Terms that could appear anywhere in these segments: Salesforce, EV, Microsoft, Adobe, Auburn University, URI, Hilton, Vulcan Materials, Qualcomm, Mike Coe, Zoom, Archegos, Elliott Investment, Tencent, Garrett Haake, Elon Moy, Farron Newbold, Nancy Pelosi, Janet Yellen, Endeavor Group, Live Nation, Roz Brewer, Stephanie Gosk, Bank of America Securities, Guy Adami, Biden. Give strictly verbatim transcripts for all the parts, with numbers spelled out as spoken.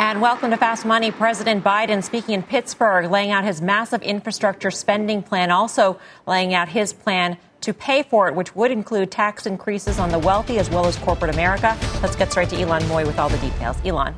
And welcome to Fast Money. President Biden speaking in Pittsburgh, laying out his massive infrastructure spending plan, also laying out his plan to pay for it, which would include tax increases on the wealthy as well as corporate America. Let's get straight to Elon Moy with all the details. Elon.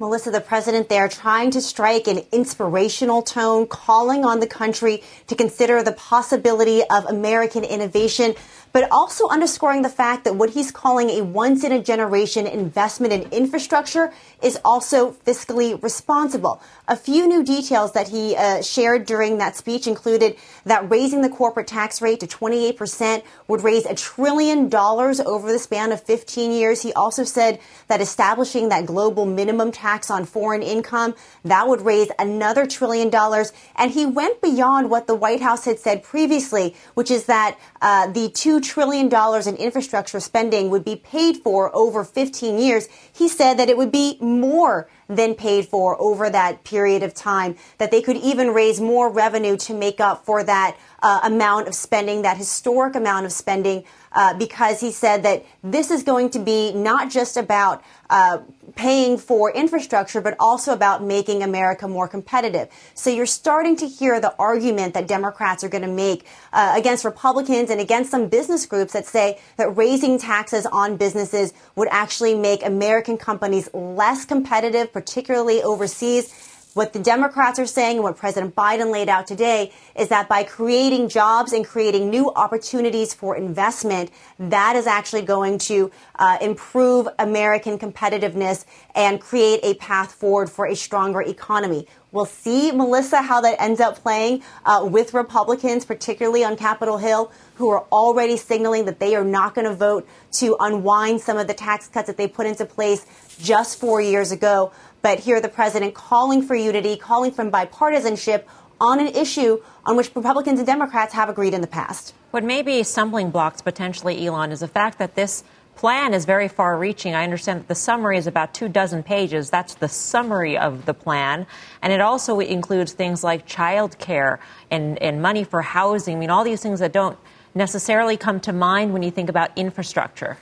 Melissa, the president there trying to strike an inspirational tone, calling on the country to consider the possibility of American innovation, but also underscoring the fact that what he's calling a once-in-a-generation investment in infrastructure is also fiscally responsible. A few new details that he uh, shared during that speech included that raising the corporate tax rate to twenty-eight percent would raise a trillion dollars over the span of fifteen years. He also said that establishing that global minimum tax on foreign income, that would raise another trillion dollars. And he went beyond what the White House had said previously, which is that uh, the two trillion dollars in infrastructure spending would be paid for over fifteen years. He said that it would be more than paid for over that period of time, that they could even raise more revenue to make up for that uh, amount of spending, that historic amount of spending, uh, because he said that this is going to be not just about uh, paying for infrastructure, but also about making America more competitive. So you're starting to hear the argument that Democrats are going to make uh, against Republicans and against some business groups that say that raising taxes on businesses would actually make American companies less competitive, particularly overseas. What the Democrats are saying and what President Biden laid out today is that by creating jobs and creating new opportunities for investment, that is actually going to uh, improve American competitiveness and create a path forward for a stronger economy. We'll see, Melissa, how that ends up playing uh, with Republicans, particularly on Capitol Hill, who are already signaling that they are not going to vote to unwind some of the tax cuts that they put into place just four years ago. But here the president calling for unity, calling for bipartisanship on an issue on which Republicans and Democrats have agreed in the past. What may be stumbling blocks potentially, Elon, is the fact that this plan is very far-reaching. I understand that the summary is about two dozen pages. That's the summary of the plan. And it also includes things like child care and, and money for housing. I mean, all these things that don't necessarily come to mind when you think about infrastructure.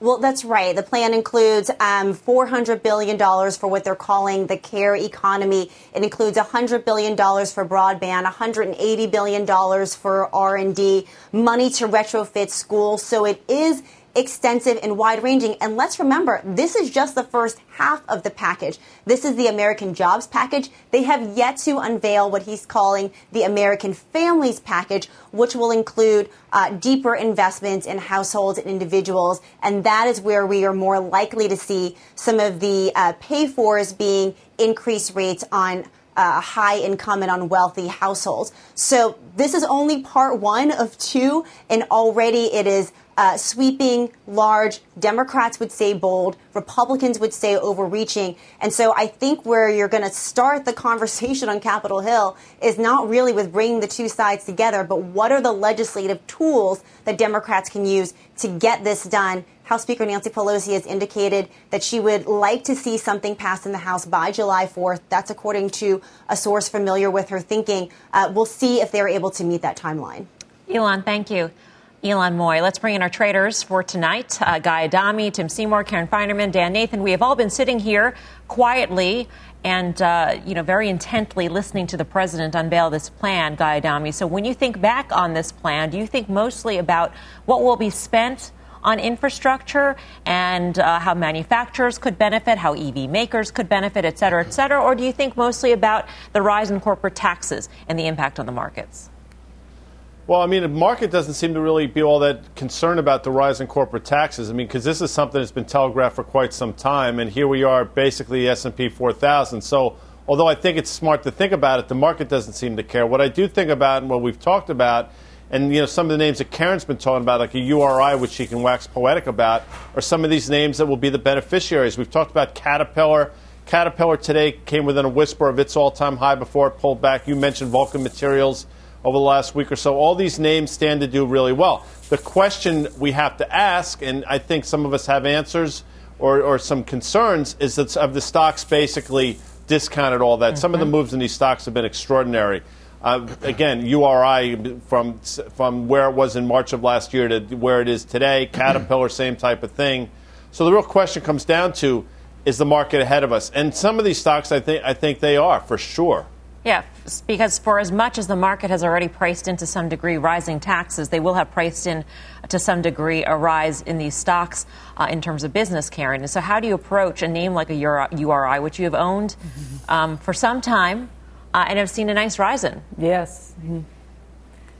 Well, that's right. The plan includes um, four hundred billion dollars for what they're calling the care economy. It includes one hundred billion dollars for broadband, one hundred eighty billion dollars for R and D, money to retrofit schools. So it is extensive and wide-ranging. And let's remember, this is just the first half of the package. This is the American Jobs Package. They have yet to unveil what he's calling the American Families Package, which will include uh, deeper investments in households and individuals. And that is where we are more likely to see some of the uh, pay-fors being increased rates on Uh, high income and on wealthy households. So this is only part one of two, and already it is uh, sweeping, large. Democrats would say bold, Republicans would say overreaching. And so I think where you're going to start the conversation on Capitol Hill is not really with bringing the two sides together, but what are the legislative tools that Democrats can use to get this done? House Speaker Nancy Pelosi has indicated that she would like to see something passed in the House by July fourth. That's according to a source familiar with her thinking. Uh, we'll see if they're able to meet that timeline. Elon, thank you. Elon Moy. Let's bring in our traders for tonight. Uh, Guy Adami, Tim Seymour, Karen Feinerman, Dan Nathan. We have all been sitting here quietly and, uh, you know, very intently listening to the president unveil this plan, Guy Adami. So when you think back on this plan, do you think mostly about what will be spent on infrastructure and uh, how manufacturers could benefit, how E V makers could benefit, et cetera, et cetera? Or do you think mostly about the rise in corporate taxes and the impact on the markets? Well, I mean, the market doesn't seem to really be all that concerned about the rise in corporate taxes. I mean, because this is something that's been telegraphed for quite some time. And here we are, basically S and P four thousand. So although I think it's smart to think about it, the market doesn't seem to care. What I do think about and what we've talked about And, you know, some of the names that Karen's been talking about, like a U R I, which she can wax poetic about, are some of these names that will be the beneficiaries. We've talked about Caterpillar. Caterpillar today came within a whisper of its all-time high before it pulled back. You mentioned Vulcan Materials over the last week or so. All these names stand to do really well. The question we have to ask, and I think some of us have answers or, or some concerns, is that have the stocks basically discounted all that? Mm-hmm. Some of the moves in these stocks have been extraordinary. Uh, again, U R I from, from where it was in March of last year to where it is today, Caterpillar, same type of thing. So the real question comes down to, is the market ahead of us? And some of these stocks, I think, I think they are, for sure. Yeah, because for as much as the market has already priced in to some degree rising taxes, they will have priced in to some degree a rise in these stocks uh, in terms of business, Karen. And so how do you approach a name like a U R I, which you have owned um, for some time uh, and have seen a nice rise in? Yes. Mm-hmm.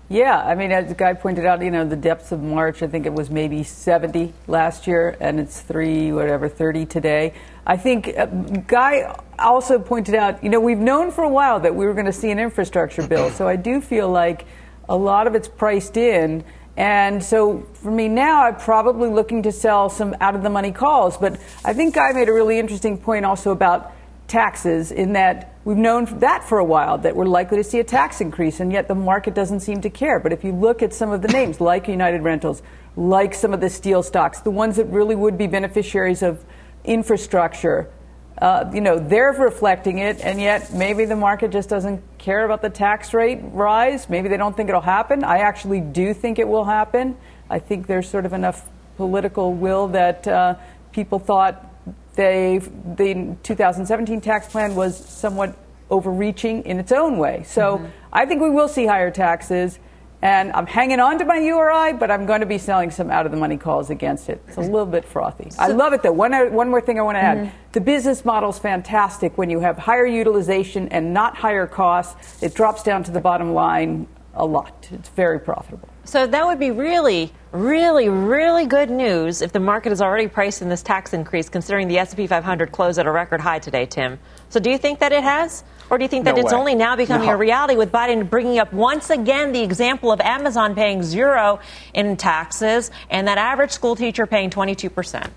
Yeah, I mean, as Guy pointed out, you know, the depths of March, I think it was maybe seventy last year, and it's three, whatever, thirty today. I think uh, Guy also pointed out, you know, we've known for a while that we were going to see an infrastructure bill. So I do feel like a lot of it's priced in. And so for me now, I'm probably looking to sell some out-of-the-money calls. But I think Guy made a really interesting point also about taxes, in that we've known that for a while, that we're likely to see a tax increase, and yet the market doesn't seem to care. But if you look at some of the names, like United Rentals, like some of the steel stocks, the ones that really would be beneficiaries of infrastructure, uh, you know, they're reflecting it, and yet maybe the market just doesn't care about the tax rate rise. Maybe they don't think it'll happen. I actually do think it will happen. I think there's sort of enough political will that uh, people thought They, the two thousand seventeen tax plan was somewhat overreaching in its own way. So mm-hmm. I think we will see higher taxes. And I'm hanging on to my U R I, but I'm going to be selling some out-of-the-money calls against it. It's a little bit frothy. So, I love it, though. One, one more thing I want to mm-hmm. add. The business model's fantastic. When you have higher utilization and not higher costs, it drops down to the bottom line a lot. It's very profitable. So that would be really, really, really good news if the market is already priced in this tax increase, considering the S and P five hundred closed at a record high today, Tim. So do you think that it has? Or do you think that no it's way. only now becoming no. a reality with Biden bringing up once again the example of Amazon paying zero in taxes and that average school teacher paying twenty-two percent?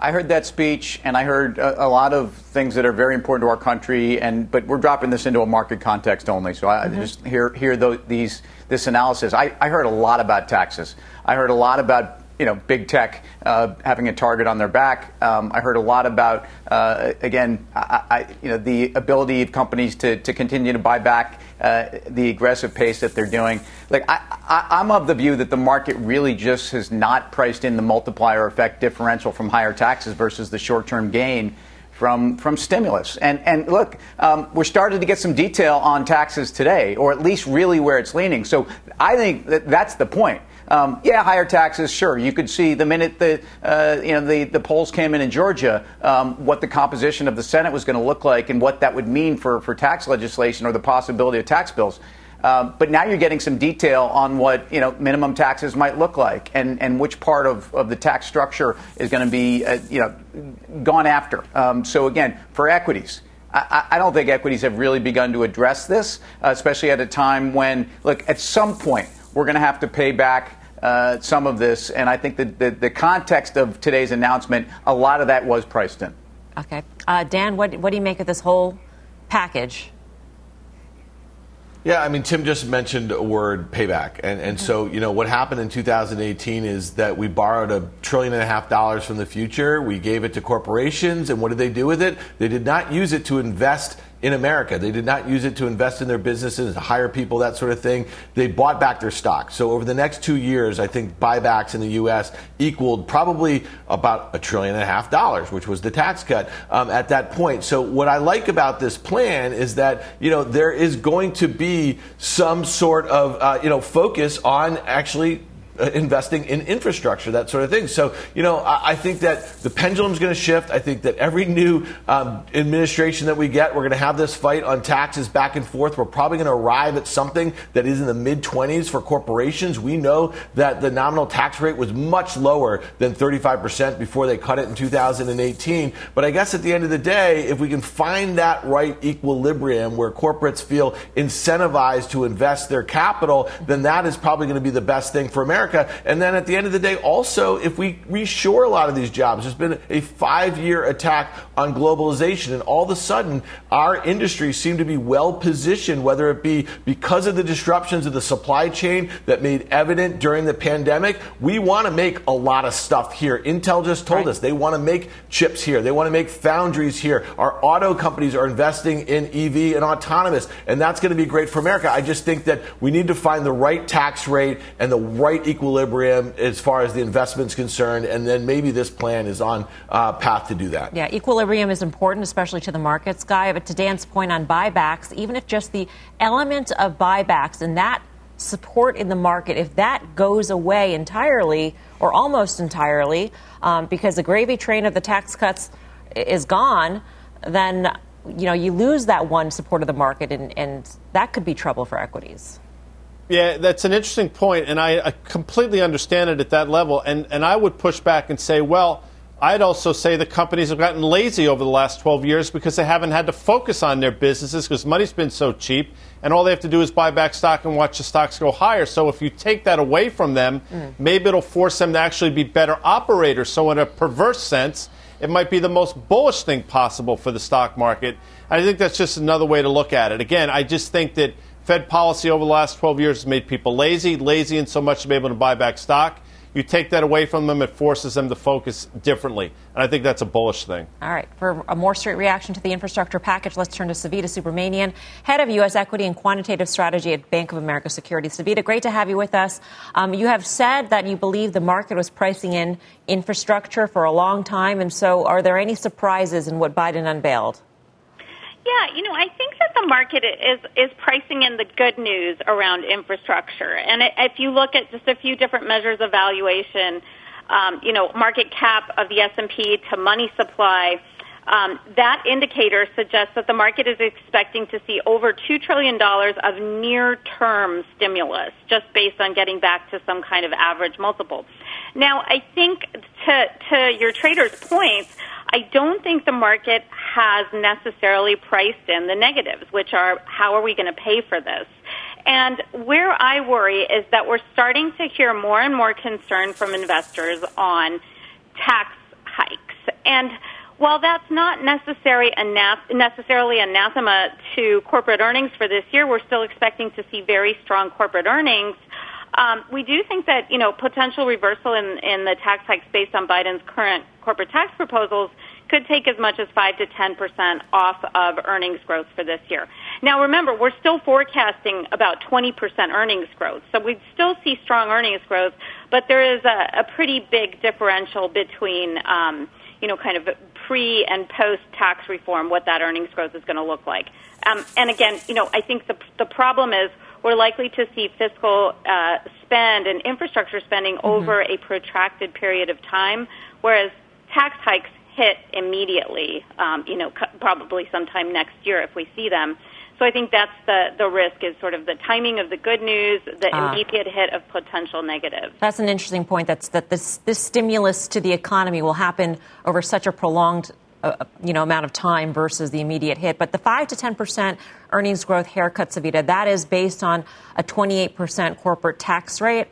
I heard that speech, and I heard a, a lot of things that are very important to our country, and but we're dropping this into a market context only. So I mm-hmm. just hear hear those, these this analysis. I, I heard a lot about taxes. I heard a lot about you know big tech uh, having a target on their back. Um, I heard a lot about uh, again, I, I, you know the ability of companies to, to continue to buy back uh, the aggressive pace that they're doing. Like I, I, I'm of the view that the market really just has not priced in the multiplier effect differential from higher taxes versus the short-term gain from from stimulus. And and look, um, we're starting to get some detail on taxes today, or at least really where it's leaning. So I think that that's the point. Um, yeah, higher taxes, sure. You could see the minute the uh, you know the, the polls came in in Georgia, um, what the composition of the Senate was going to look like and what that would mean for, for tax legislation or the possibility of tax bills. Uh, but now you're getting some detail on what you know minimum taxes might look like, and, and which part of, of the tax structure is going to be uh, you know gone after. Um, so again, for equities. I, I don't think equities have really begun to address this, uh, especially at a time when, look, at some point, we're going to have to pay back uh, some of this. And I think that the, the context of today's announcement, a lot of that was priced in. Okay. Uh, Dan, what, what do you make of this whole package? Yeah, I mean, Tim just mentioned a word, payback. And, and so, you know, what happened in two thousand eighteen is that we borrowed a trillion and a half dollars from the future. We gave it to corporations. And what did they do with it? They did not use it to invest in America. They did not use it to invest in their businesses, to hire people, that sort of thing. They bought back their stock. So over the next two years, I think buybacks in the U S equaled probably about a trillion and a half dollars, which was the tax cut um, at that point. So what I like about this plan is that, you know, there is going to be some sort of, uh, you know, focus on actually Uh, investing in infrastructure, that sort of thing. So, you know, I, I think that the pendulum's going to shift. I think that every new um, administration that we get, we're going to have this fight on taxes back and forth. We're probably going to arrive at something that is in the mid twenties for corporations. We know that the nominal tax rate was much lower than thirty-five percent before they cut it in two thousand eighteen. But I guess at the end of the day, if we can find that right equilibrium where corporates feel incentivized to invest their capital, then that is probably going to be the best thing for America. And then at the end of the day, also, if we reshore a lot of these jobs, there's been a five-year attack on globalization. And all of a sudden, our industry seemed to be well-positioned, whether it be because of the disruptions of the supply chain that made evident during the pandemic. We want to make a lot of stuff here. Intel just told right. us they want to make chips here. They want to make foundries here. Our auto companies are investing in E V and autonomous, and that's going to be great for America. I just think that we need to find the right tax rate and the right equilibrium as far as the investment's concerned, and then maybe this plan is on uh, path to do that. Yeah, equilibrium is important, especially to the markets, Guy. But to Dan's point on buybacks, even if just the element of buybacks and that support in the market, if that goes away entirely or almost entirely, um, because the gravy train of the tax cuts is gone, then you know you lose that one support of the market, and, and that could be trouble for equities. Yeah, that's an interesting point, and I, I completely understand it at that level. And, and I would push back and say, well, I'd also say the companies have gotten lazy over the last twelve years because they haven't had to focus on their businesses because money's been so cheap, and all they have to do is buy back stock and watch the stocks go higher. So if you take that away from them, mm. maybe it'll force them to actually be better operators. So in a perverse sense, it might be the most bullish thing possible for the stock market. I think that's just another way to look at it. Again, I just think that Fed policy over the last twelve years has made people lazy, lazy in so much to be able to buy back stock. You take that away from them, it forces them to focus differently. And I think that's a bullish thing. All right. For a more straight reaction to the infrastructure package, let's turn to Savita Subramanian, head of U S equity and quantitative strategy at Bank of America Securities. Savita, great to have you with us. Um, you have said that you believe the market was pricing in infrastructure for a long time. And so are there any surprises in what Biden unveiled? Yeah, you know, I think that the market is is pricing in the good news around infrastructure. And if you look at just a few different measures of valuation, um, you know, market cap of the S and P to money supply, um, that indicator suggests that the market is expecting to see over two trillion dollars of near-term stimulus just based on getting back to some kind of average multiple. Now, I think to to your trader's point, I don't think the market has necessarily priced in the negatives, which are how are we going to pay for this? And where I worry is that we're starting to hear more and more concern from investors on tax hikes. And while that's not necessary anath- necessarily anathema to corporate earnings for this year, we're still expecting to see very strong corporate earnings. Um, we do think that, you know, potential reversal in, in the tax hikes based on Biden's current corporate tax proposals could take as much as five to ten percent off of earnings growth for this year. Now, remember, we're still forecasting about twenty percent earnings growth, so we'd still see strong earnings growth, but there is a, a pretty big differential between, um, you know, kind of pre- and post-tax reform, what that earnings growth is going to look like. Um, and again, you know, I think the the problem is, we're likely to see fiscal uh, spend and infrastructure spending mm-hmm. over a protracted period of time, whereas tax hikes hit immediately, um, you know, cu- probably sometime next year if we see them. So I think that's the, the risk is sort of the timing of the good news, the uh, immediate hit of potential negatives. That's an interesting point. That's that this this stimulus to the economy will happen over such a prolonged Uh, you know, amount of time versus the immediate hit. But the five to ten percent earnings growth haircut, Savita, that is based on a twenty-eight percent corporate tax rate?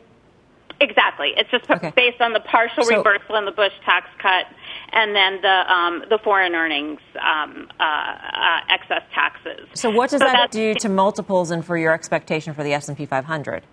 Exactly. It's just okay. based on the partial so, reversal in the Bush tax cut and then the um, the foreign earnings um, uh, uh, excess taxes. So what does so that do to multiples and for your expectation for the S and P five hundred?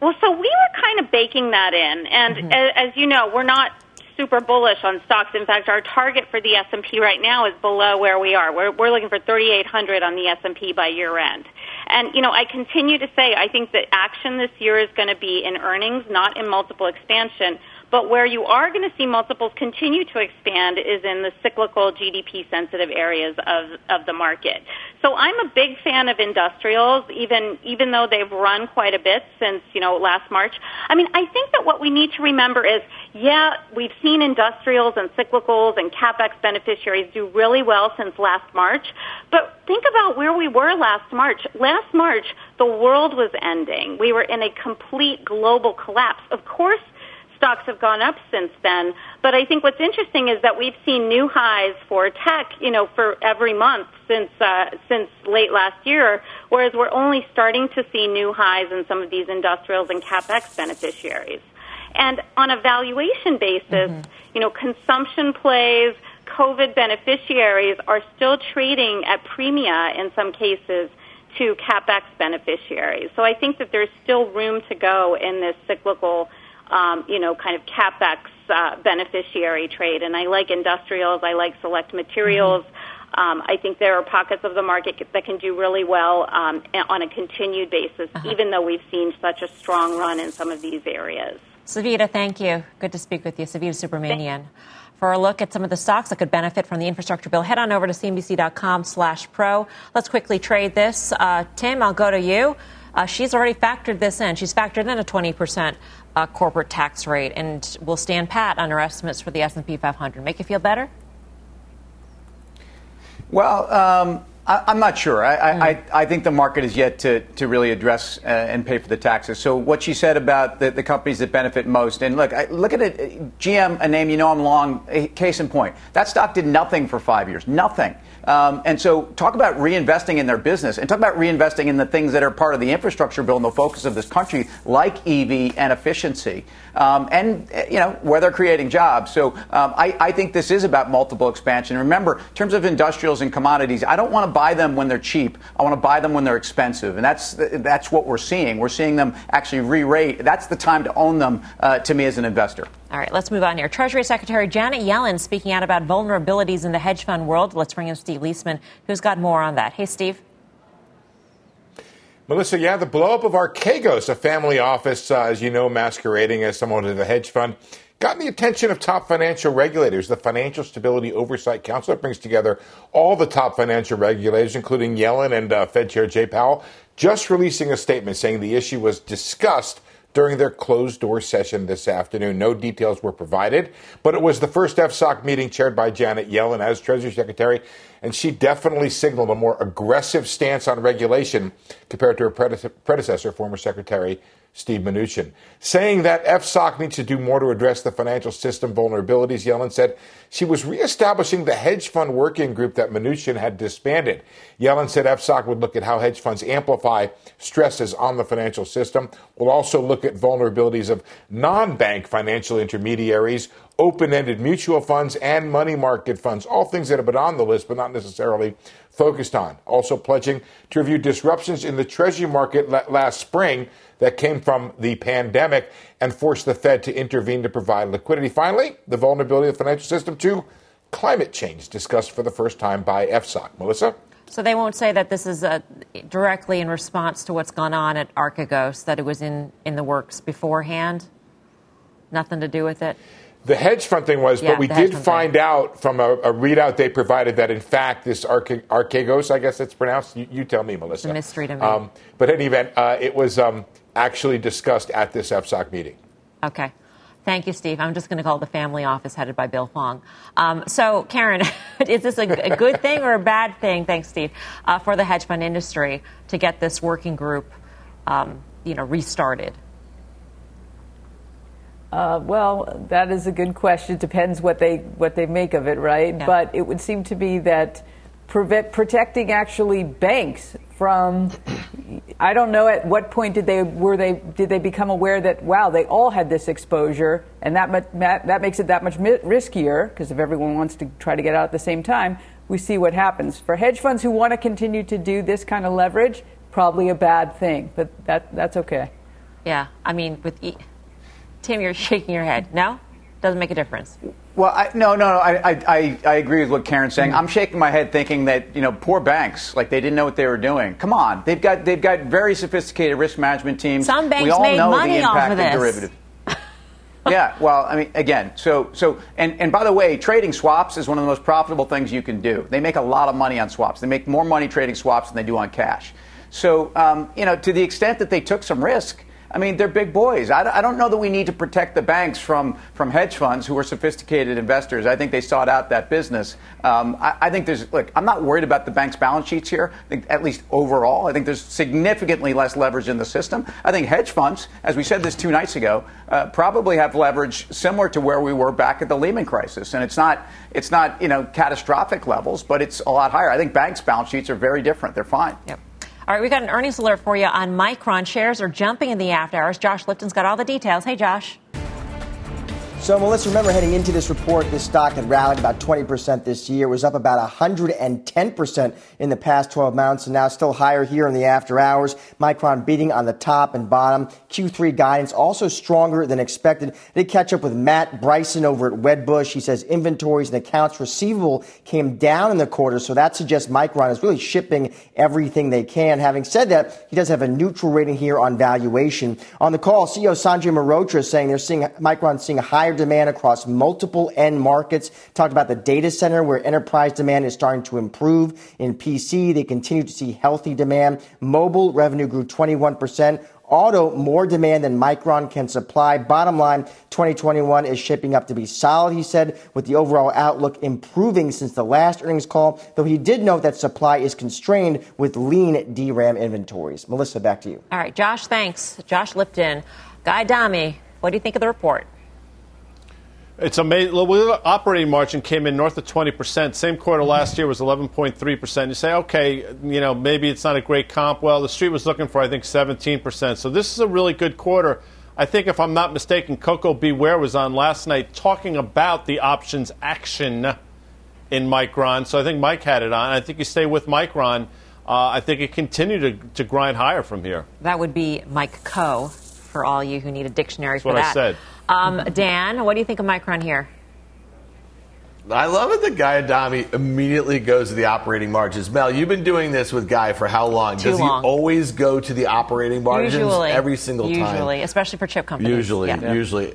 Well, so we were kind of baking that in. And mm-hmm. as, as you know, we're not super bullish on stocks. In fact, our target for the S and P right now is below where we are. We're, we're looking for thirty-eight hundred on the S and P by year end. And, you know, I continue to say I think that action this year is going to be in earnings, not in multiple expansion, But where you are going to see multiples continue to expand is in the cyclical G D P-sensitive areas of, of the market. So I'm a big fan of industrials, even even though they've run quite a bit since, you know, last March. I mean, I think that what we need to remember is, yeah, we've seen industrials and cyclicals and CapEx beneficiaries do really well since last March. But think about where we were last March. Last March, the world was ending. We were in a complete global collapse. Of course, stocks have gone up since then, but I think what's interesting is that we've seen new highs for tech, you know, for every month since uh, since late last year, whereas we're only starting to see new highs in some of these industrials and CapEx beneficiaries. And on a valuation basis, mm-hmm. you know, consumption plays, COVID beneficiaries are still trading at premia in some cases to CapEx beneficiaries. So I think that there's still room to go in this cyclical Um, you know, kind of CapEx uh, beneficiary trade. And I like industrials. I like select materials. Mm-hmm. Um, I think there are pockets of the market that can do really well um, on a continued basis, uh-huh. even though we've seen such a strong run in some of these areas. Savita, thank you. Good to speak with you. Savita Subramanian. Thank- For a look at some of the stocks that could benefit from the infrastructure bill, head on over to C N B C dot com slash pro. Let's quickly trade this. Uh, Tim, I'll go to you. Uh, she's already factored this in. She's factored in a twenty percent Uh, corporate tax rate, and will stand pat on our estimates for the S and P five hundred. Make you feel better? Well, um, I, I'm not sure. I, mm-hmm. I, I think the market is yet to, to really address uh, and pay for the taxes. So what she said about the, the companies that benefit most, and look, I, look at it, G M, a name you know I'm long, case in point. That stock did nothing for five years, nothing. Um, and so talk about reinvesting in their business and talk about reinvesting in the things that are part of the infrastructure bill and the focus of this country, like E V and efficiency um, and, you know, where they're creating jobs. So um, I, I think this is about multiple expansion. Remember, in terms of industrials and commodities, I don't want to buy them when they're cheap. I want to buy them when they're expensive. And that's that's what we're seeing. We're seeing them actually re-rate. That's the time to own them uh, to me as an investor. All right, let's move on here. Treasury Secretary Janet Yellen speaking out about vulnerabilities in the hedge fund world. Let's bring in Steve Leisman, who's got more on that. Hey, Steve. Melissa, yeah, the blow-up of Archegos, a family office, uh, as you know, masquerading as someone in the hedge fund, got the attention of top financial regulators. The Financial Stability Oversight Council brings together all the top financial regulators, including Yellen and uh, Fed Chair Jay Powell, just releasing a statement saying the issue was discussed during their closed-door session this afternoon. No details were provided, but it was the first F S O C meeting chaired by Janet Yellen as Treasury Secretary, and she definitely signaled a more aggressive stance on regulation compared to her prede- predecessor, former Secretary Steve Mnuchin. Saying that F S O C needs to do more to address the financial system vulnerabilities, Yellen said she was reestablishing the hedge fund working group that Mnuchin had disbanded. Yellen said F S O C would look at how hedge funds amplify stresses on the financial system. We'll also look at vulnerabilities of non-bank financial intermediaries, open-ended mutual funds, and money market funds, all things that have been on the list but not necessarily focused on. Also pledging to review disruptions in the Treasury market last spring that came from the pandemic and forced the Fed to intervene to provide liquidity. Finally, the vulnerability of the financial system to climate change, discussed for the first time by F S O C. Melissa? So they won't say that this is uh, directly in response to what's gone on at Archegos, that it was in, in the works beforehand? Nothing to do with it? The hedge fund thing was, yeah, but we did find thing. out from a, a readout they provided that, in fact, this Arche- Archegos, I guess it's pronounced. You, you tell me, Melissa. It's a mystery to me. Um, but in any event, uh, it was um, actually discussed at this F S O C meeting. Okay. Thank you, Steve. I'm just going to call the family office headed by Bill Fong. Um, so, Karen, is this a, a good thing or a bad thing, thanks, Steve, uh, for the hedge fund industry to get this working group, um, you know, restarted? Uh, well, that is a good question. It depends what they what they make of it, right? Yeah. But it would seem to be that prevent, protecting actually banks from, I don't know at what point did they were they did they become aware that, wow, they all had this exposure, and that much, that makes it that much riskier, because if everyone wants to try to get out at the same time, we see what happens. For hedge funds who want to continue to do this kind of leverage, probably a bad thing, but that that's okay. Yeah, I mean, with. E- Tim, you're shaking your head. No? Doesn't make a difference. Well, I, no, no, no. I, I, I agree with what Karen's saying. Mm-hmm. I'm shaking my head thinking that, you know, poor banks, like they didn't know what they were doing. Come on. They've got they've got very sophisticated risk management teams. Some banks we all made know money the impact off of this. Of derivative. Yeah, well, I mean, again, so so and, and by the way, trading swaps is one of the most profitable things you can do. They make a lot of money on swaps. They make more money trading swaps than they do on cash. So, um, you know, to the extent that they took some risk, I mean, they're big boys. I, I don't know that we need to protect the banks from, from hedge funds who are sophisticated investors. I think they sought out that business. Um, I, I think there's, look, I'm not worried about the bank's balance sheets here, I think, at least overall. I think there's significantly less leverage in the system. I think hedge funds, as we said this two nights ago, uh, probably have leverage similar to where we were back at the Lehman crisis. And it's not, it's not, you know, catastrophic levels, but it's a lot higher. I think banks' balance sheets are very different. They're fine. Yep. All right, we've got an earnings alert for you on Micron. Shares are jumping in the after hours. Josh Lipton's got all the details. Hey, Josh. So, Melissa, remember heading into this report, this stock had rallied about twenty percent this year, was up about one hundred ten percent in the past twelve months, and now still higher here in the after hours. Micron beating on the top and bottom. Q three guidance also stronger than expected. They catch up with Matt Bryson over at Wedbush. He says inventories and accounts receivable came down in the quarter, so that suggests Micron is really shipping everything they can. Having said that, he does have a neutral rating here on valuation. On the call, C E O Sanjay Mehrotra is saying they're seeing Micron seeing higher demand across multiple end markets. Talked about the data center where enterprise demand is starting to improve. In P C, they continue to see healthy demand. Mobile revenue grew twenty-one percent. Auto, more demand than Micron can supply. Bottom line, twenty twenty-one is shaping up to be solid, he said, with the overall outlook improving since the last earnings call, though he did note that supply is constrained with lean D RAM inventories. Melissa, back to you. All right, Josh, thanks. Josh Lipton. Guy Adami, what do you think of the report? It's amazing. Operating margin came in north of twenty percent. Same quarter last year was eleven point three percent. You say, okay, you know, maybe it's not a great comp. Well, the street was looking for, I think, seventeen percent. So this is a really good quarter. I think, if I'm not mistaken, Coco Beware was on last night talking about the options action in Micron. So I think Mike had it on. I think you stay with Micron. Uh, I think it continued to, to grind higher from here. That would be Mike Coe for all you who need a dictionary for that. That's what I said. Um, Dan, what do you think of Micron here? I love it that Guy Adami immediately goes to the operating margins. Mel, you've been doing this with Guy for how long? Too Does long. He always go to the operating margins usually, every single usually, time? Usually, especially for chip companies. Usually, yeah. usually. Yeah.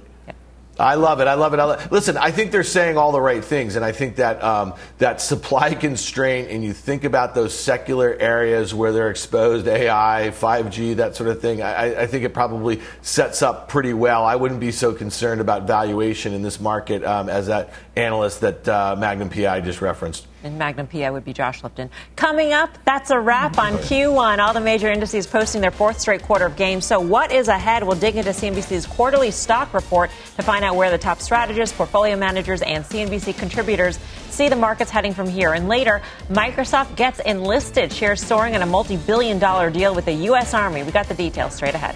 I love it. I love it. I love it. Listen, I think they're saying all the right things, and I think that um, that supply constraint, and you think about those secular areas where they're exposed, A I, five G, that sort of thing, I, I think it probably sets up pretty well. I wouldn't be so concerned about valuation in this market um, as that analyst that uh, Magnum P I just referenced. And Magnum P I would be Josh Lipton. Coming up, that's a wrap on Q one. All the major indices posting their fourth straight quarter of gains. So what is ahead? We'll dig into C N B C's quarterly stock report to find out where the top strategists, portfolio managers, and C N B C contributors see the markets heading from here. And later, Microsoft gets enlisted, shares soaring in a multi-billion dollar deal with the U S. Army. We got the details straight ahead.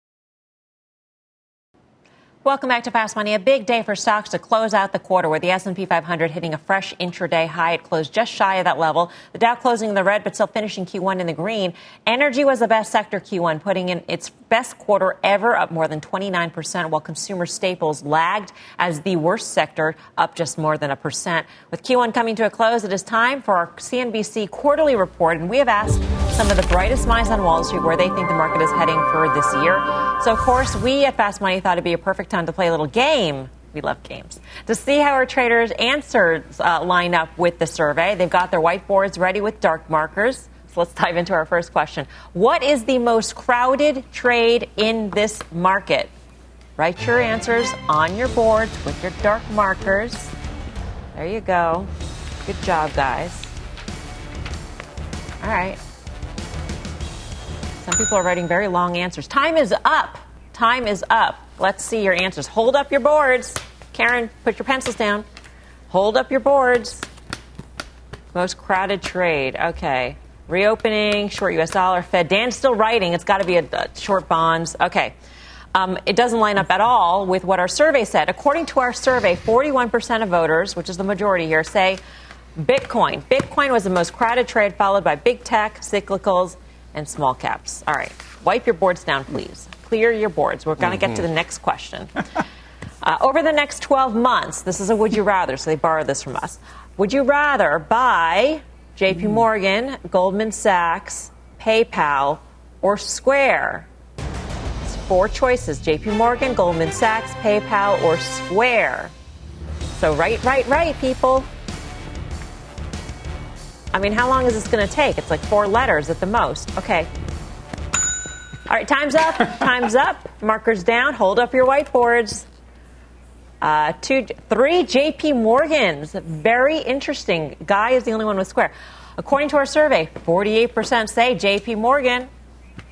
Welcome back to Fast Money. A big day for stocks to close out the quarter, with the S and P five hundred hitting a fresh intraday high. It closed just shy of that level. The Dow closing in the red, but still finishing Q one in the green. Energy was the best sector Q one, putting in its best quarter ever, up more than twenty-nine percent, while consumer staples lagged as the worst sector, up just more than a percent. With Q one coming to a close, it is time for our C N B C quarterly report, and we have asked some of the brightest minds on Wall Street where they think the market is heading for this year. So, of course, we at Fast Money thought it'd be a perfect time to play a little game. We love games. To see how our traders' answers uh, line up with the survey, they've got their whiteboards ready with dark markers. let's dive into our first question. What is the most crowded trade in this market? Write your answers on your boards with your dark markers. There you go. Good job, guys. All right. Some people are writing very long answers. Time is up. Time is up. Let's see your answers. Hold up your boards. Karen, put your pencils down. Hold up your boards. Most crowded trade. Okay. Reopening, short U S dollar, Fed. Dan's still writing. It's got to be a, a short bonds. Okay. Um, it doesn't line up at all with what our survey said. According to our survey, forty-one percent of voters, which is the majority here, say Bitcoin. Bitcoin was the most crowded trade, followed by big tech, cyclicals, and small caps. All right. Wipe your boards down, please. Clear your boards. We're going to mm-hmm. get to the next question. Uh, over the next twelve months, this is a would you rather, so they borrowed this from us. Would you rather buy J P Morgan, Goldman Sachs, PayPal, or Square? It's four choices, J P Morgan, Goldman Sachs, PayPal, or Square. So right, right, right, people. I mean, how long is this going to take? It's like four letters at the most. Okay. All right, time's up. Time's up. Markers down. Hold up your whiteboards. Uh, two, three J P Morgans. Very interesting. Guy is the only one with Square. According to our survey, forty-eight percent say J P Morgan.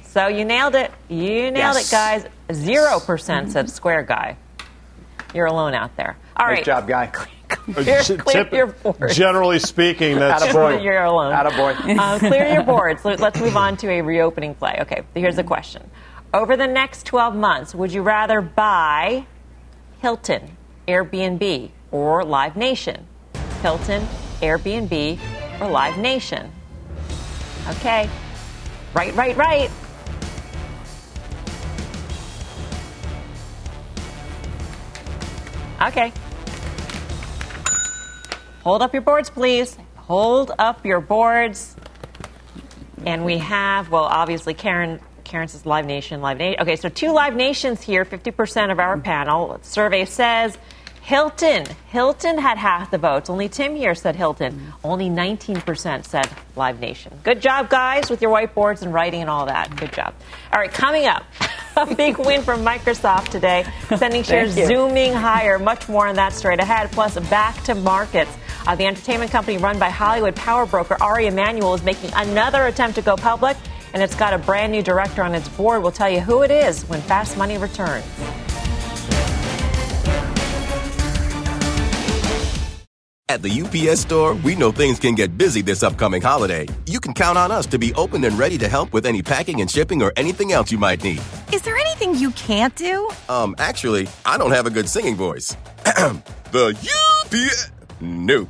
So you nailed it. You nailed yes. it, guys. Zero percent mm-hmm. said Square, Guy. You're alone out there. All nice right. Good job, Guy. Clear, clear Tip, your boards. Generally speaking, that's Attaboy. You're alone. Attaboy. Uh, clear your boards. Let's move on to a reopening play. Okay, here's the question. Over the next twelve months, would you rather buy Hilton, Airbnb, or Live Nation? Hilton, Airbnb, or Live Nation? Okay. Right, right, right. Okay. Hold up your boards, please. Hold up your boards. And we have, well, obviously, Karen... Karen says Live Nation, Live Nation. Okay, so two Live Nations here, fifty percent of our panel. Survey says Hilton. Hilton had half the votes. Only Tim here said Hilton. Only nineteen percent said Live Nation. Good job, guys, with your whiteboards and writing and all that. Good job. All right, coming up, a big win from Microsoft today, sending shares zooming higher. Much more on that straight ahead, plus back to markets. Uh, the entertainment company run by Hollywood power broker Ari Emanuel is making another attempt to go public. And it's got a brand new director on its board. We'll tell you who it is when Fast Money returns. At the U P S Store, we know things can get busy this upcoming holiday. You can count on us to be open and ready to help with any packing and shipping or anything else you might need. Is there anything you can't do? Um, actually, I don't have a good singing voice. The U P S... Nope.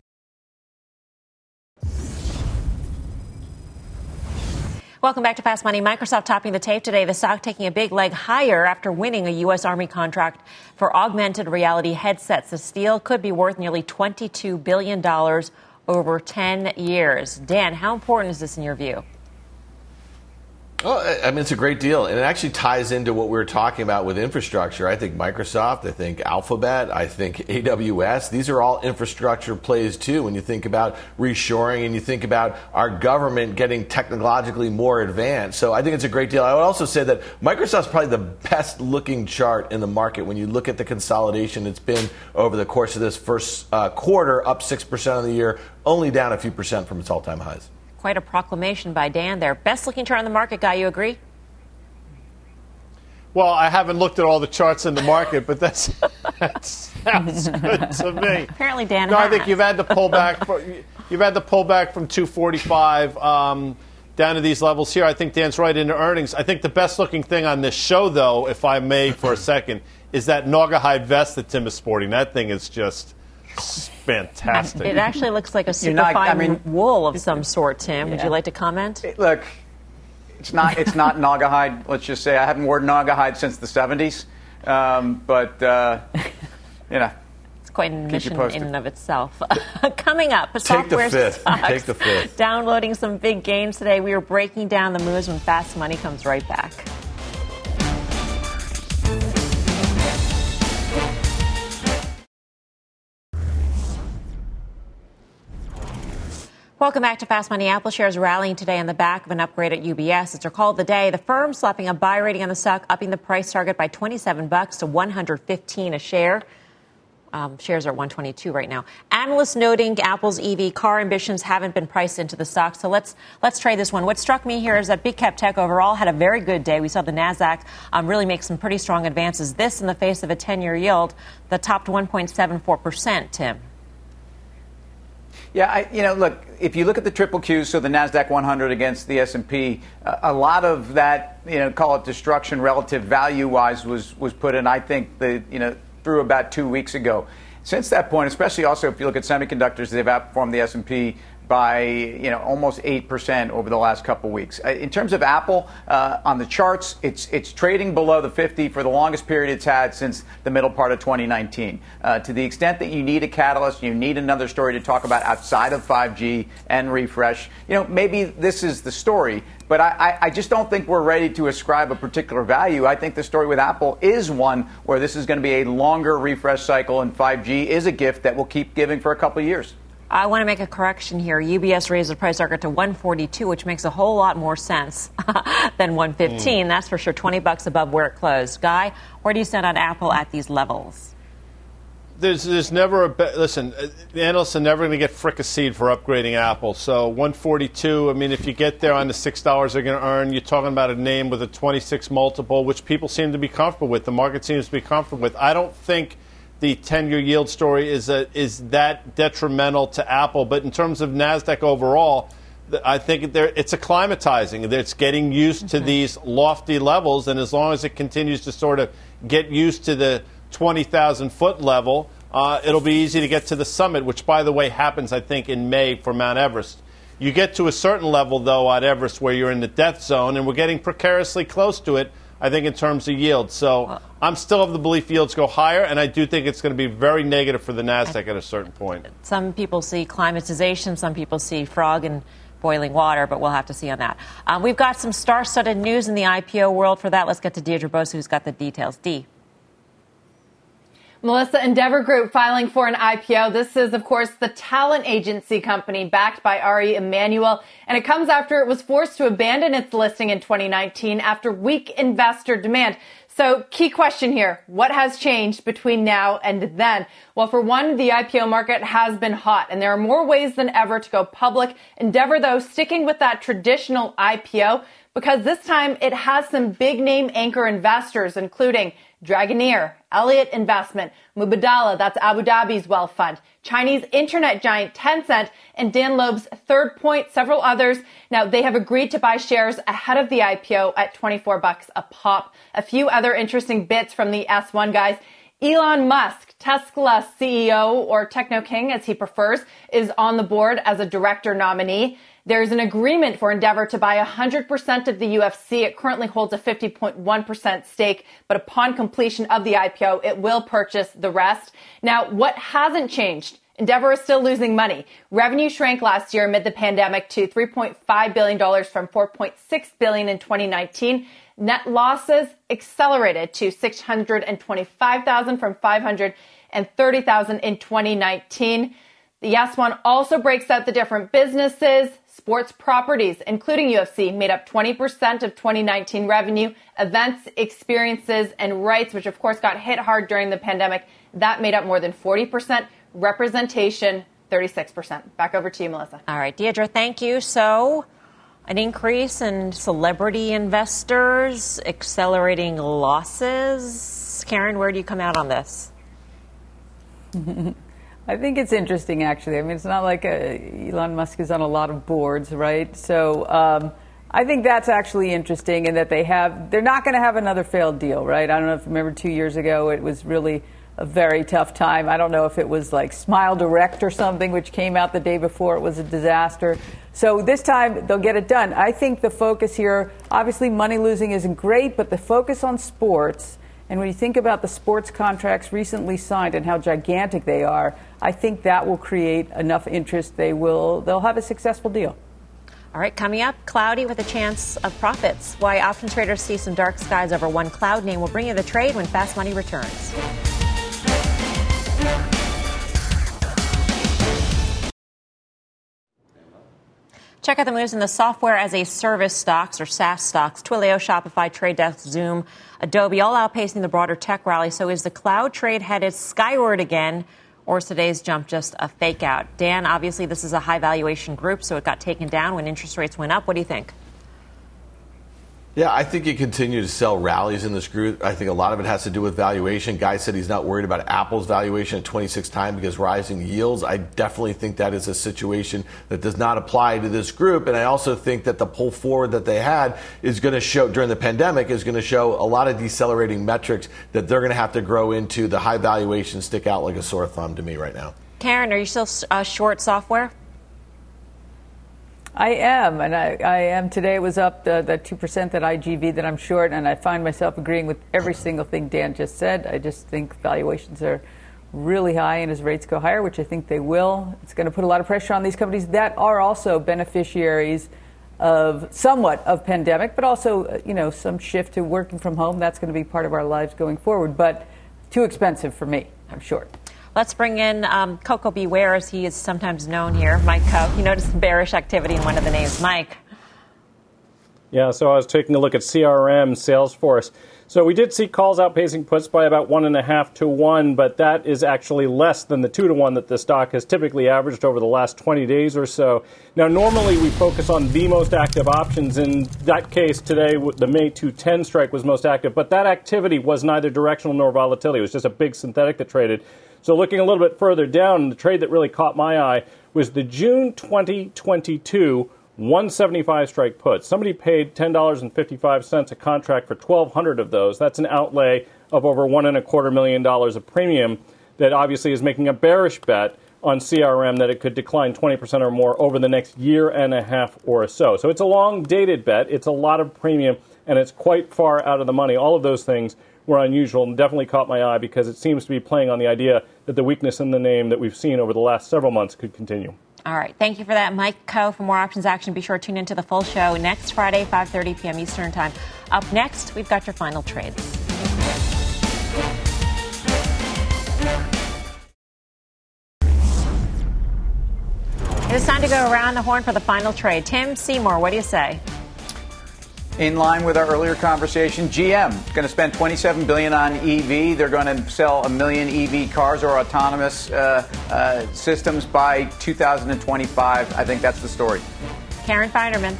Welcome back to Fast Money. Microsoft topping the tape today. The stock taking a big leg higher after winning a U S. Army contract for augmented reality headsets. The deal could be worth nearly twenty-two billion dollars over ten years. Dan, how important is this in your view? Well, I mean, it's a great deal, and it actually ties into what we were talking about with infrastructure. I think Microsoft, I think Alphabet, I think A W S, these are all infrastructure plays, too, when you think about reshoring and you think about our government getting technologically more advanced. So I think it's a great deal. I would also say that Microsoft's probably the best-looking chart in the market when you look at the consolidation it's been over the course of this first uh, quarter, up six percent on the year, only down a few percent from its all-time highs. Quite a proclamation by Dan there. Best-looking chart on the market, Guy, you agree? Well, I haven't looked at all the charts in the market, but that's, that sounds good to me. Apparently, Dan No, has. I think you've had the pullback. You've had the pullback from two forty-five um, down to these levels here. I think Dan's right into earnings. I think the best-looking thing on this show, though, if I may for a second, is that Naugahyde vest that Tim is sporting. That thing is just... fantastic. It actually looks like a super not, fine I mean, wool of some sort, Tim. Yeah. Would you like to comment? It, look, it's not it's not Naugahyde, let's just say. I haven't worn Naugahyde since the seventies. Um, but, uh, you know, It's quite an mission in and of itself. Coming up, software stocks. Take the fifth. Downloading some big gains today. We are breaking down the moves when Fast Money comes right back. Welcome back to Fast Money. Apple shares rallying today on the back of an upgrade at U B S. It's our call of the day. The firm slapping a buy rating on the stock, upping the price target by twenty-seven bucks to one hundred fifteen a share. Um, shares are one twenty-two right now. Analysts noting Apple's E V car ambitions haven't been priced into the stock. So let's let's trade this one. What struck me here is that big cap tech overall had a very good day. We saw the Nasdaq um, really make some pretty strong advances. This in the face of a ten-year yield that topped one point seven four percent, Tim. Yeah, I, you know, look, if you look at the triple Qs, so the NASDAQ one hundred against the S and P, uh, a lot of that, you know, call it destruction relative value-wise was, was put in, I think, the, you know, through about two weeks ago. Since that point, especially also if you look at semiconductors, they've outperformed the S and P by, you know, almost eight percent over the last couple weeks. In terms of Apple, uh, on the charts, it's it's trading below the fifty for the longest period it's had since the middle part of twenty nineteen. Uh, to the extent that you need a catalyst, you need another story to talk about outside of five G and refresh, you know, maybe this is the story. But I, I just don't think we're ready to ascribe a particular value. I think the story with Apple is one where this is going to be a longer refresh cycle, and five G is a gift that we'll keep giving for a couple of years. I want to make a correction here. U B S raised the price target to one forty-two, which makes a whole lot more sense than one fifteen. Mm. That's for sure, twenty bucks above where it closed. Guy, where do you stand on Apple at these levels? There's, there's never a be- listen. The analysts are never going to get fricasseed for upgrading Apple. So one forty-two. I mean, if you get there on the six dollars they're going to earn, you're talking about a name with a twenty-six multiple, which people seem to be comfortable with. The market seems to be comfortable with. I don't think the ten-year yield story is a, is that detrimental to Apple. But in terms of Nasdaq overall, I think it's acclimatizing. It's getting used to mm-hmm. these lofty levels, and as long as it continues to sort of get used to the twenty thousand foot level, uh, it'll be easy to get to the summit, which, by the way, happens, I think, in May for Mount Everest. You get to a certain level, though, at Everest where you're in the death zone, and we're getting precariously close to it, I think, in terms of yield. So well, I'm still of the belief yields go higher, and I do think it's going to be very negative for the NASDAQ at a certain point. Some people see climatization, some people see frog and boiling water, but we'll have to see on that. Um, we've got some star-studded news in the I P O world. For that, let's get to Deirdre Bose, who's got the details. Dee. Melissa, Endeavor Group filing for an I P O. This is, of course, the talent agency company backed by Ari Emanuel, and it comes after it was forced to abandon its listing in twenty nineteen after weak investor demand. So key question here, what has changed between now and then? Well, for one, the I P O market has been hot, and there are more ways than ever to go public. Endeavor, though, sticking with that traditional I P O, because this time it has some big-name anchor investors, including Dragoneer, Elliott Investment, Mubadala, that's Abu Dhabi's wealth fund, Chinese internet giant Tencent, and Dan Loeb's Third Point, several others. Now, they have agreed to buy shares ahead of the I P O at twenty-four bucks a pop. A few other interesting bits from the S one guys. Elon Musk, Tesla C E O, or Techno King as he prefers, is on the board as a director nominee. There's an agreement for Endeavor to buy one hundred percent of the U F C. It currently holds a fifty point one percent stake, but upon completion of the I P O, it will purchase the rest. Now, what hasn't changed? Endeavor is still losing money. Revenue shrank last year amid the pandemic to three point five billion dollars from four point six billion dollars in twenty nineteen. Net losses accelerated to six hundred twenty-five thousand dollars from five hundred thirty thousand dollars in twenty nineteen. The S one also breaks out the different businesses. Sports properties, including U F C, made up twenty percent of twenty nineteen revenue. Events, experiences, and rights, which of course got hit hard during the pandemic, that made up more than forty percent. Representation, thirty-six percent. Back over to you, Melissa. All right, Deirdre, thank you. So an increase in celebrity investors, accelerating losses. Karen, where do you come out on this? I think it's interesting, actually. I mean, it's not like a, Elon Musk is on a lot of boards, right? So um, I think that's actually interesting, and in that they have, they're not going to have another failed deal, right? I don't know if you remember two years ago, it was really a very tough time. I don't know if it was like Smile Direct or something, which came out the day before. It was a disaster. So this time they'll get it done. I think the focus here, obviously money losing isn't great, but the focus on sports And when you think about the sports contracts recently signed and how gigantic they are, I think that will create enough interest. They will, they'll have a successful deal. All right, coming up, cloudy with a chance of profits. Why option traders see some dark skies over one cloud name. We'll bring you the trade when Fast Money returns. Check out the moves in the software as a service stocks or SaaS stocks. Twilio, Shopify, Trade Desk, Zoom, Adobe, all outpacing the broader tech rally. So is the cloud trade headed skyward again, or is today's jump just a fake out? Dan, obviously this is a high valuation group, so it got taken down when interest rates went up. What do you think? Yeah, I think you continue to sell rallies in this group. I think a lot of it has to do with valuation. Guy said he's not worried about Apple's valuation at twenty-six times because rising yields. I definitely think that is a situation that does not apply to this group. And I also think that the pull forward that they had is going to show during the pandemic is going to show a lot of decelerating metrics that they're going to have to grow into. The high valuations stick out like a sore thumb to me right now. Karen, are you still uh, short software? I am, and I, I am. Today was up the, the two percent that I G V that I'm short, and I find myself agreeing with every single thing Dan just said. I just think valuations are really high, and as rates go higher, which I think they will, it's going to put a lot of pressure on these companies that are also beneficiaries of somewhat of pandemic, but also, you know, some shift to working from home. That's going to be part of our lives going forward, but too expensive for me. I'm short. Let's bring in um, Coco Beware, as he is sometimes known here, Mike Coe. You noticed bearish activity in one of the names. Mike. Yeah, so I was taking a look at C R M, Salesforce. So we did see calls outpacing puts by about one and a half to one, but that is actually less than the two to one that the stock has typically averaged over the last twenty days or so. Now, normally we focus on the most active options. In that case, today, the May two ten strike was most active, but that activity was neither directional nor volatility. It was just a big synthetic that traded. So looking a little bit further down, the trade that really caught my eye was the June twenty twenty-two one seventy-five strike put. Somebody paid ten dollars and fifty-five cents a contract for twelve hundred of those. That's an outlay of over one and a quarter million dollars of premium that obviously is making a bearish bet on C R M that it could decline twenty percent or more over the next year and a half or so. So it's a long dated bet. It's a lot of premium, and it's quite far out of the money. All of those things were unusual and definitely caught my eye because it seems to be playing on the idea that the weakness in the name that we've seen over the last several months could continue. All right. Thank you for that, Mike Coe. For more options action, be sure to tune into the full show next Friday, five thirty p.m. Eastern Time. Up next, we've got your final trade. It is time to go around the horn for the final trade. Tim Seymour, what do you say? In line with our earlier conversation, G M is going to spend twenty-seven billion dollars on E V. They're going to sell a million E V cars or autonomous uh, uh, systems by two thousand twenty-five. I think that's the story. Karen Feinerman.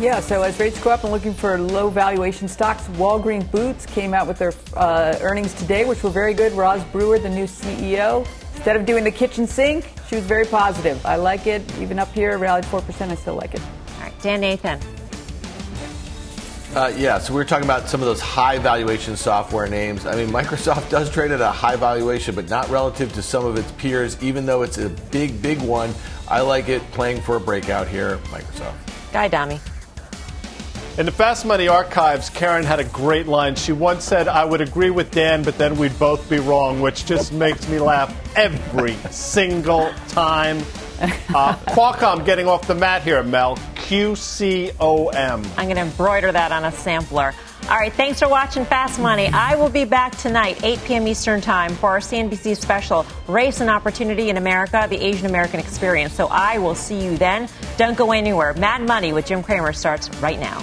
Yeah, so as rates go up and looking for low valuation stocks, Walgreens Boots came out with their uh, earnings today, which were very good. Roz Brewer, the new C E O, instead of doing the kitchen sink, she was very positive. I like it. Even up here, rallied four percent. I still like it. Dan Nathan. Uh, yeah, so we were talking about some of those high valuation software names. I mean, Microsoft does trade at a high valuation, but not relative to some of its peers, even though it's a big, big one. I like it playing for a breakout here, Microsoft. Guy Adami. In the Fast Money archives, Karen had a great line. She once said, I would agree with Dan, but then we'd both be wrong, which just makes me laugh every single time. Uh, Qualcomm getting off the mat here, Mel. Q C O M. I'm going to embroider that on a sampler. All right, thanks for watching Fast Money. I will be back tonight, eight p.m. Eastern Time, for our C N B C special, Race and Opportunity in America, the Asian American Experience. So I will see you then. Don't go anywhere. Mad Money with Jim Cramer starts right now.